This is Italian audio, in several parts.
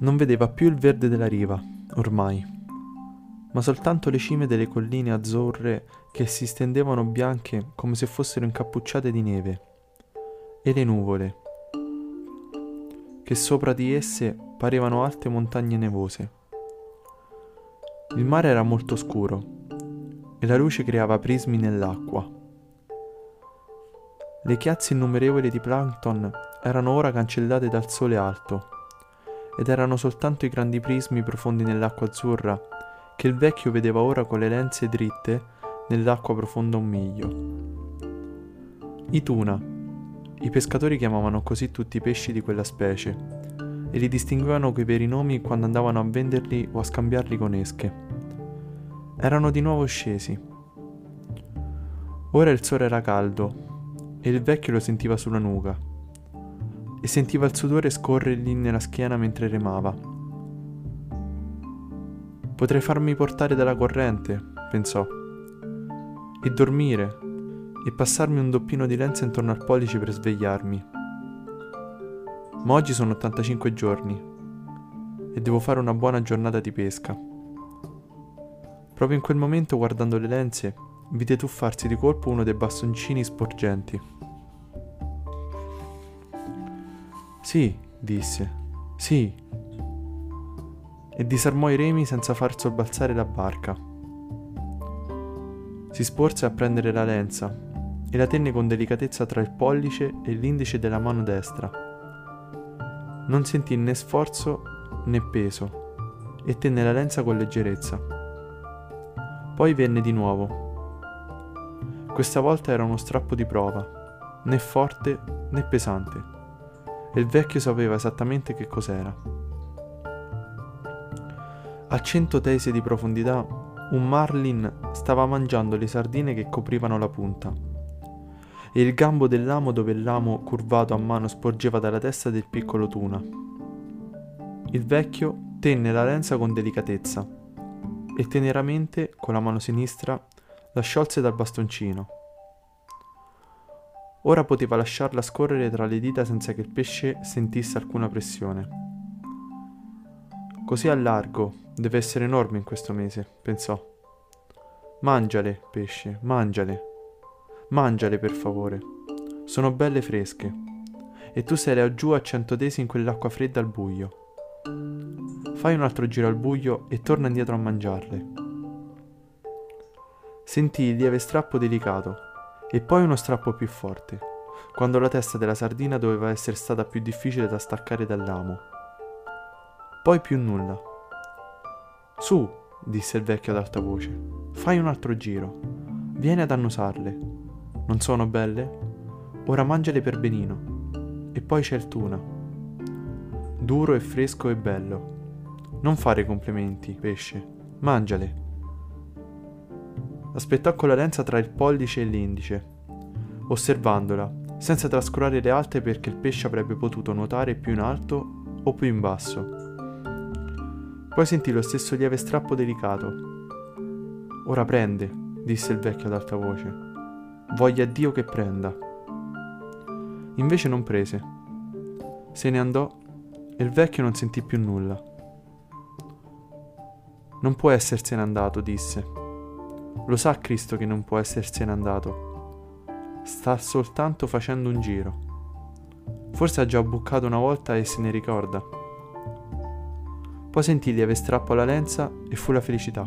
Non vedeva più il verde della riva, ormai, ma soltanto le cime delle colline azzurre che si stendevano bianche come se fossero incappucciate di neve, e le nuvole, che sopra di esse parevano alte montagne nevose. Il mare era molto scuro e la luce creava prismi nell'acqua. Le chiazze innumerevoli di plankton erano ora cancellate dal sole alto ed erano soltanto i grandi prismi profondi nell'acqua azzurra che il vecchio vedeva ora con le lenze dritte nell'acqua profonda un miglio. I tuna, i pescatori chiamavano così tutti i pesci di quella specie, e li distinguevano coi veri nomi quando andavano a venderli o a scambiarli con esche. Erano di nuovo scesi. Ora il sole era caldo e il vecchio lo sentiva sulla nuca e sentiva il sudore scorrergli nella schiena mentre remava. Potrei farmi portare dalla corrente, pensò, e dormire e passarmi un doppino di lenza intorno al pollice per svegliarmi. Ma oggi sono 85 giorni e devo fare una buona giornata di pesca. Proprio in quel momento, guardando le lenze, vide tuffarsi di colpo uno dei bastoncini sporgenti. Sì, disse, sì, e disarmò i remi senza far sobbalzare la barca. Si sporse a prendere la lenza e la tenne con delicatezza tra il pollice e l'indice della mano destra. Non sentì né sforzo né peso e tenne la lenza con leggerezza. Poi venne di nuovo. Questa volta era uno strappo di prova, né forte né pesante, e il vecchio sapeva esattamente che cos'era. A 100 tesi di profondità un marlin stava mangiando le sardine che coprivano la punta, e il gambo dell'amo dove l'amo curvato a mano sporgeva dalla testa del piccolo tuna. Il vecchio tenne la lenza con delicatezza e teneramente, con la mano sinistra, la sciolse dal bastoncino. Ora poteva lasciarla scorrere tra le dita senza che il pesce sentisse alcuna pressione. Così a largo, deve essere enorme in questo mese, pensò. Mangiale, pesce, mangiale. Mangiale per favore, sono belle fresche, e tu sei laggiù a 100 tesi in quell'acqua fredda al buio. Fai un altro giro al buio e torna indietro a mangiarle. Sentì il lieve strappo delicato, e poi uno strappo più forte, quando la testa della sardina doveva essere stata più difficile da staccare dall'amo. Poi più nulla. Su, disse il vecchio ad alta voce, fai un altro giro, vieni ad annusarle. Non sono belle? Ora mangiale per benino. E poi c'è il tuna. Duro e fresco e bello. Non fare complimenti, pesce. Mangiale. Aspettò con la lenza tra il pollice e l'indice, osservandola, senza trascurare le altre perché il pesce avrebbe potuto nuotare più in alto o più in basso. Poi sentì lo stesso lieve strappo delicato. Ora prende, disse il vecchio ad alta voce. Voglia Dio che prenda. Invece non prese. Se ne andò e il vecchio non sentì più nulla. Non può essersene andato, disse. Lo sa Cristo che non può essersene andato. Sta soltanto facendo un giro. Forse ha già buccato una volta e se ne ricorda. Poi sentì lieve strappo alla lenza e fu la felicità.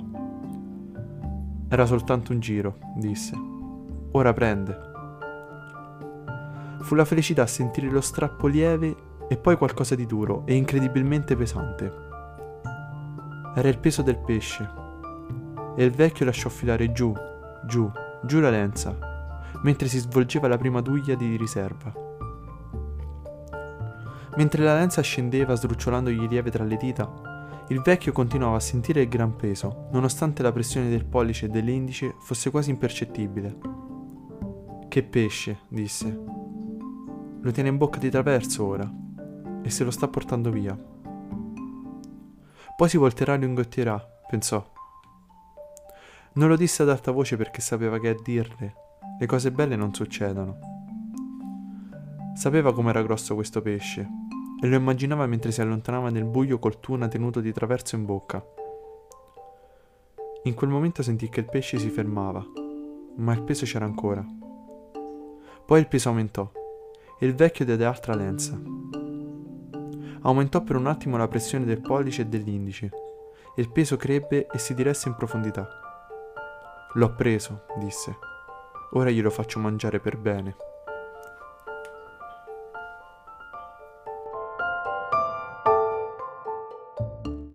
Era soltanto un giro, disse. Ora prende. Fu la felicità a sentire lo strappo lieve e poi qualcosa di duro e incredibilmente pesante. Era il peso del pesce e il vecchio lasciò filare giù, giù, giù la lenza mentre si svolgeva la prima duglia di riserva. Mentre la lenza scendeva sdrucciolandogli lieve tra le dita, il vecchio continuava a sentire il gran peso nonostante la pressione del pollice e dell'indice fosse quasi impercettibile. Che pesce, disse. Lo tiene in bocca di traverso ora e se lo sta portando via. Poi si volterà e lo ingotterà, pensò. Non lo disse ad alta voce perché sapeva che a dirle le cose belle non succedono. Sapeva com'era grosso questo pesce e lo immaginava mentre si allontanava nel buio col tuna tenuto di traverso in bocca. In quel momento sentì che il pesce si fermava, ma il peso c'era ancora. Poi il peso aumentò e il vecchio diede altra lenza. Aumentò per un attimo la pressione del pollice e dell'indice e il peso crebbe e si diresse in profondità. «L'ho preso», disse. «Ora glielo faccio mangiare per bene».